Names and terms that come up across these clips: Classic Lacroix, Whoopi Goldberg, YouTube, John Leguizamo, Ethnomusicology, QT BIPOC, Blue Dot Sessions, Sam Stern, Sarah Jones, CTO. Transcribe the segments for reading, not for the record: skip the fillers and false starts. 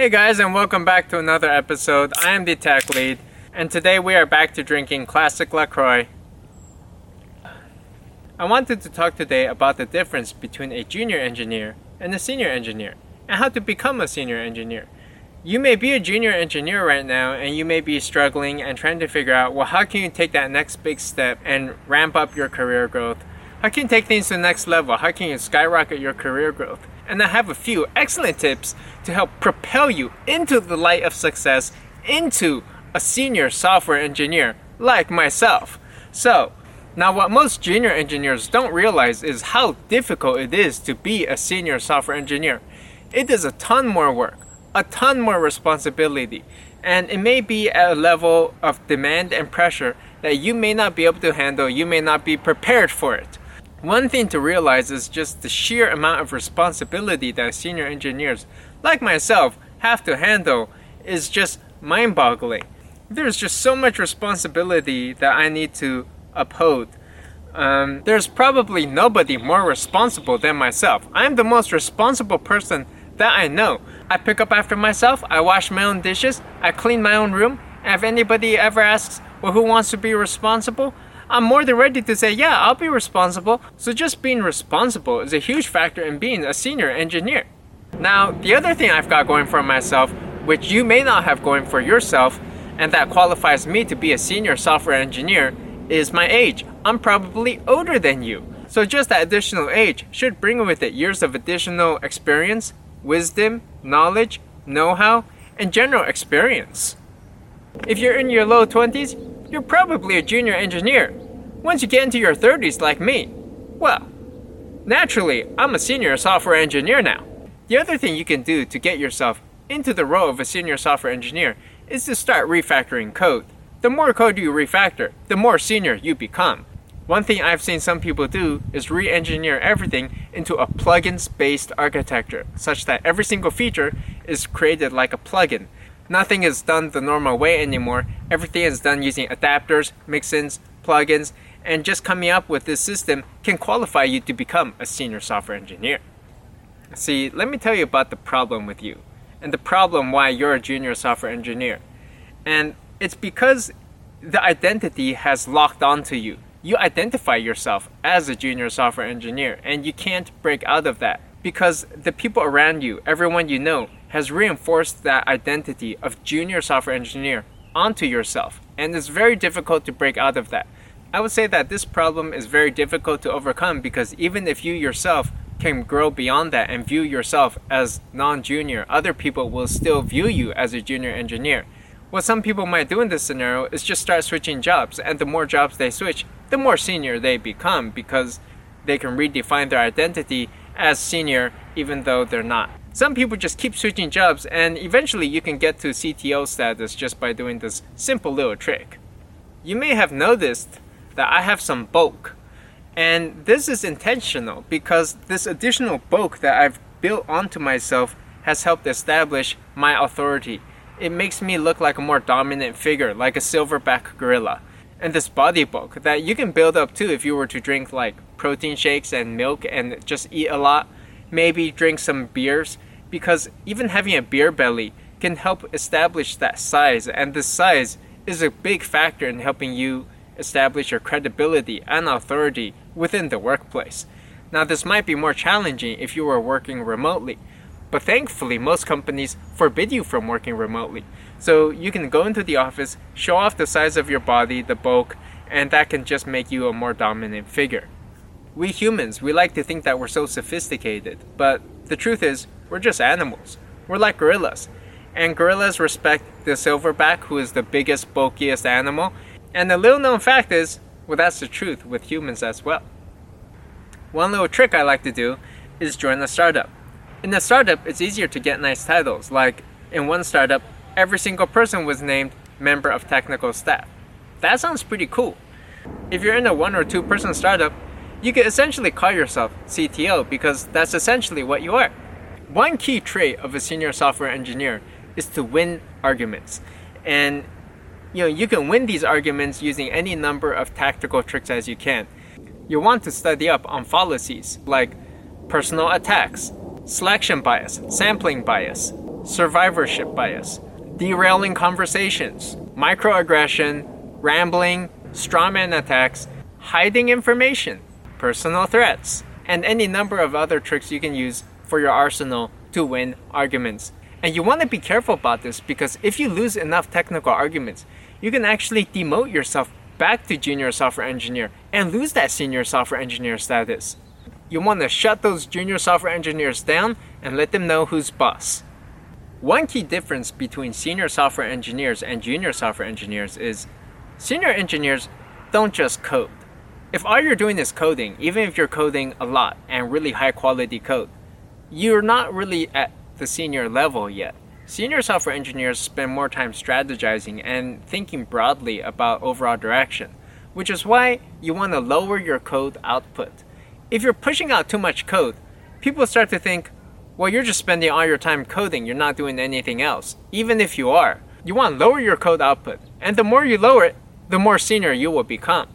Hey guys, and welcome back to another episode. I am the Tech Lead, and today we are back to drinking Classic Lacroix. I wanted to talk today about the difference between a junior engineer and a senior engineer, and how to become a senior engineer. You may be a junior engineer right now, and you may be struggling and trying to figure out, well, how can you take that next big step and ramp up your career growth? How can you take things to the next level? How can you skyrocket your career growth? And I have a few excellent tips to help propel you into the light of success, into a senior software engineer like myself. So, now what most junior engineers don't realize is how difficult it is to be a senior software engineer. It is a ton more work, a ton more responsibility, and it may be at a level of demand and pressure that you may not be able to handle, you may not be prepared for it. One thing to realize is just the sheer amount of responsibility that senior engineers, like myself, have to handle is just mind-boggling. There's just so much responsibility that I need to uphold. There's probably nobody more responsible than myself. I'm the most responsible person that I know. I pick up after myself, I wash my own dishes, I clean my own room, and if anybody ever asks, well, who wants to be responsible? I'm more than ready to say, yeah, I'll be responsible. So just being responsible is a huge factor in being a senior engineer. Now, the other thing I've got going for myself, which you may not have going for yourself, and that qualifies me to be a senior software engineer, is my age. I'm probably older than you. So just that additional age should bring with it years of additional experience, wisdom, knowledge, know-how, and general experience. If you're in your low 20s, you're probably a junior engineer. Once you get into your 30s like me, well, naturally, I'm a senior software engineer now. The other thing you can do to get yourself into the role of a senior software engineer is to start refactoring code. The more code you refactor, the more senior you become. One thing I've seen some people do is re-engineer everything into a plugins-based architecture, such that every single feature is created like a plugin. Nothing is done the normal way anymore. Everything is done using adapters, mixins, plugins, and just coming up with this system can qualify you to become a senior software engineer. See, let me tell you about the problem with you, and the problem why you're a junior software engineer. And it's because the identity has locked onto you. You identify yourself as a junior software engineer, and you can't break out of that because the people around you, everyone you know, has reinforced that identity of junior software engineer onto yourself, and it's very difficult to break out of that. I would say that this problem is very difficult to overcome because even if you yourself can grow beyond that and view yourself as non-junior, other people will still view you as a junior engineer. What some people might do in this scenario is just start switching jobs, and the more jobs they switch, the more senior they become because they can redefine their identity as senior even though they're not. Some people just keep switching jobs, and eventually you can get to CTO status just by doing this simple little trick. You may have noticed that I have some bulk, and this is intentional because this additional bulk that I've built onto myself has helped establish my authority. It makes me look like a more dominant figure, like a silverback gorilla. And this body bulk that you can build up too if you were to drink like protein shakes and milk and just eat a lot, maybe drink some beers. Because even having a beer belly can help establish that size, and this size is a big factor in helping you establish your credibility and authority within the workplace. Now, this might be more challenging if you were working remotely, but thankfully most companies forbid you from working remotely. So you can go into the office, show off the size of your body, the bulk, and that can just make you a more dominant figure. We humans, we like to think that we're so sophisticated, but the truth is, we're just animals. We're like gorillas. And gorillas respect the silverback, who is the biggest, bulkiest animal. And the little known fact is, well, that's the truth with humans as well. One little trick I like to do is join a startup. In a startup, it's easier to get nice titles. Like in one startup, every single person was named member of technical staff. That sounds pretty cool. If you're in a 1 or 2 person startup, you could essentially call yourself CTO because that's essentially what you are. One key trait of a senior software engineer is to win arguments. And you can win these arguments using any number of tactical tricks as you can. You want to study up on fallacies like personal attacks, selection bias, sampling bias, survivorship bias, derailing conversations, microaggression, rambling, strawman attacks, hiding information, personal threats, and any number of other tricks you can use for your arsenal to win arguments. And you want to be careful about this, because if you lose enough technical arguments, you can actually demote yourself back to junior software engineer and lose that senior software engineer status. You want to shut those junior software engineers down and let them know who's boss. One key difference between senior software engineers and junior software engineers is senior engineers don't just code. If all you're doing is coding, even if you're coding a lot and really high quality code, you're not really at the senior level yet. Senior software engineers spend more time strategizing and thinking broadly about overall direction, which is why you want to lower your code output. If you're pushing out too much code, people start to think, well, you're just spending all your time coding, you're not doing anything else, even if you are. You want to lower your code output, and the more you lower it, the more senior you will become.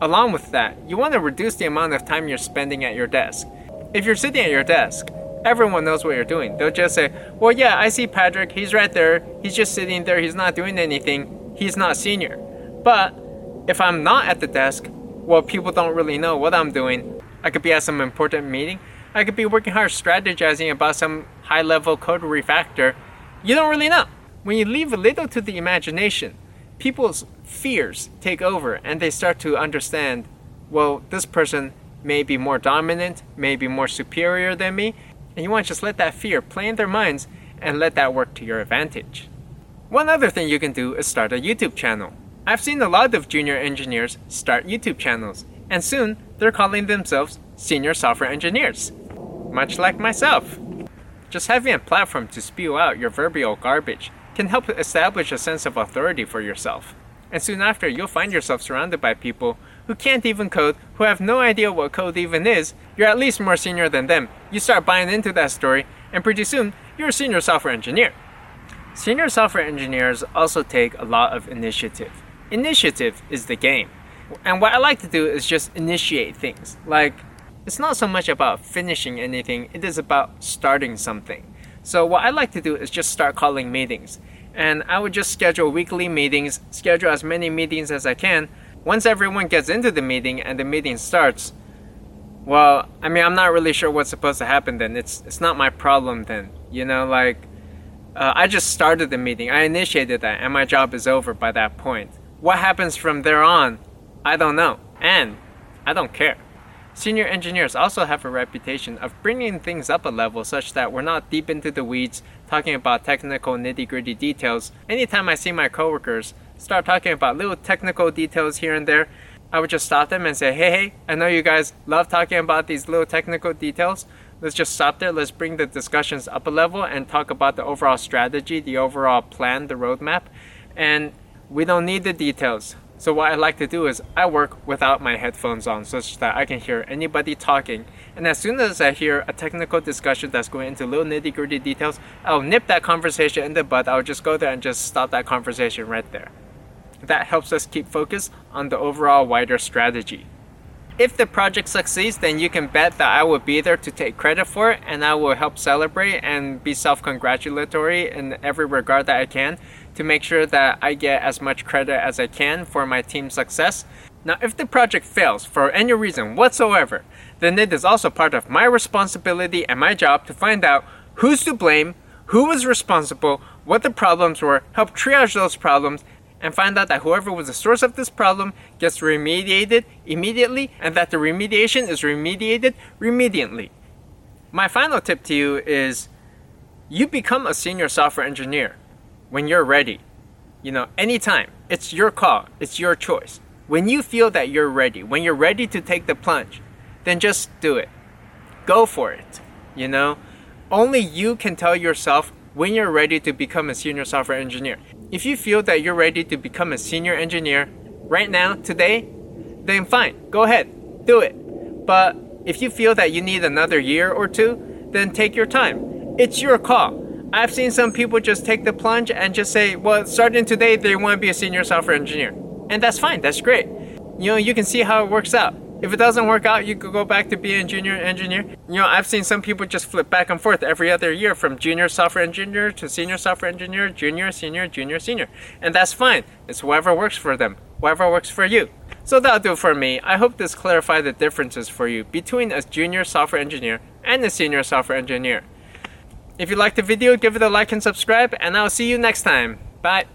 Along with that, you want to reduce the amount of time you're spending at your desk. If you're sitting at your desk, everyone knows what you're doing. They'll just say, well, yeah, I see Patrick, he's right there, he's just sitting there, he's not doing anything, he's not senior. But if I'm not at the desk, well, people don't really know what I'm doing. I could be at some important meeting, I could be working hard strategizing about some high-level code refactor. You don't really know. When you leave a little to the imagination, people's fears take over and they start to understand, well, this person may be more dominant, may be more superior than me. And you want to just let that fear play in their minds and let that work to your advantage. One other thing you can do is start a YouTube channel. I've seen a lot of junior engineers start YouTube channels, and soon they're calling themselves senior software engineers, much like myself. Just having a platform to spew out your proverbial garbage can help establish a sense of authority for yourself. And soon after, you'll find yourself surrounded by people who can't even code, who have no idea what code even is. You're at least more senior than them. You start buying into that story, and pretty soon, you're a senior software engineer. Senior software engineers also take a lot of initiative. Initiative is the game. And what I like to do is just initiate things. Like, it's not so much about finishing anything, it is about starting something. So what I like to do is just start calling meetings. And I would just schedule weekly meetings, schedule as many meetings as I can. Once everyone gets into the meeting and the meeting starts, well, I mean, I'm not really sure what's supposed to happen then. It's not my problem then. You know, like, I just started the meeting, I initiated that, and my job is over by that point. What happens from there on, I don't know, and I don't care. Senior engineers also have a reputation of bringing things up a level such that we're not deep into the weeds talking about technical nitty-gritty details. Anytime I see my coworkers start talking about little technical details here and there, I would just stop them and say, hey, I know you guys love talking about these little technical details. Let's just stop there. Let's bring the discussions up a level and talk about the overall strategy, the overall plan, the roadmap. And we don't need the details. So what I like to do is I work without my headphones on such that I can hear anybody talking. And as soon as I hear a technical discussion that's going into little nitty-gritty details, I'll nip that conversation in the bud. I'll just go there and just stop that conversation right there. That helps us keep focus on the overall wider strategy. If the project succeeds, then you can bet that I will be there to take credit for it, and I will help celebrate and be self-congratulatory in every regard that I can, to make sure that I get as much credit as I can for my team's success. Now, if the project fails for any reason whatsoever, then it is also part of my responsibility and my job to find out who's to blame, who was responsible, what the problems were, help triage those problems, and find out that whoever was the source of this problem gets remediated immediately, and that the remediation is remediated remediately. My final tip to you is you become a senior software engineer when you're ready. You know, anytime. It's your call. It's your choice. When you feel that you're ready, when you're ready to take the plunge, then just do it. Go for it. You know, only you can tell yourself when you're ready to become a senior software engineer. If you feel that you're ready to become a senior engineer right now, today, then fine, go ahead, do it. But if you feel that you need another year or two, then take your time. It's your call. I've seen some people just take the plunge and just say, well, starting today, they want to be a senior software engineer. And that's fine, that's great. You know, you can see how it works out. If it doesn't work out, you could go back to being a junior engineer. You know, I've seen some people just flip back and forth every other year from junior software engineer to senior software engineer, junior, senior. And that's fine. It's whoever works for them, whoever works for you. So that'll do for me. I hope this clarified the differences for you between a junior software engineer and a senior software engineer. If you liked the video, give it a like and subscribe, and I'll see you next time. Bye.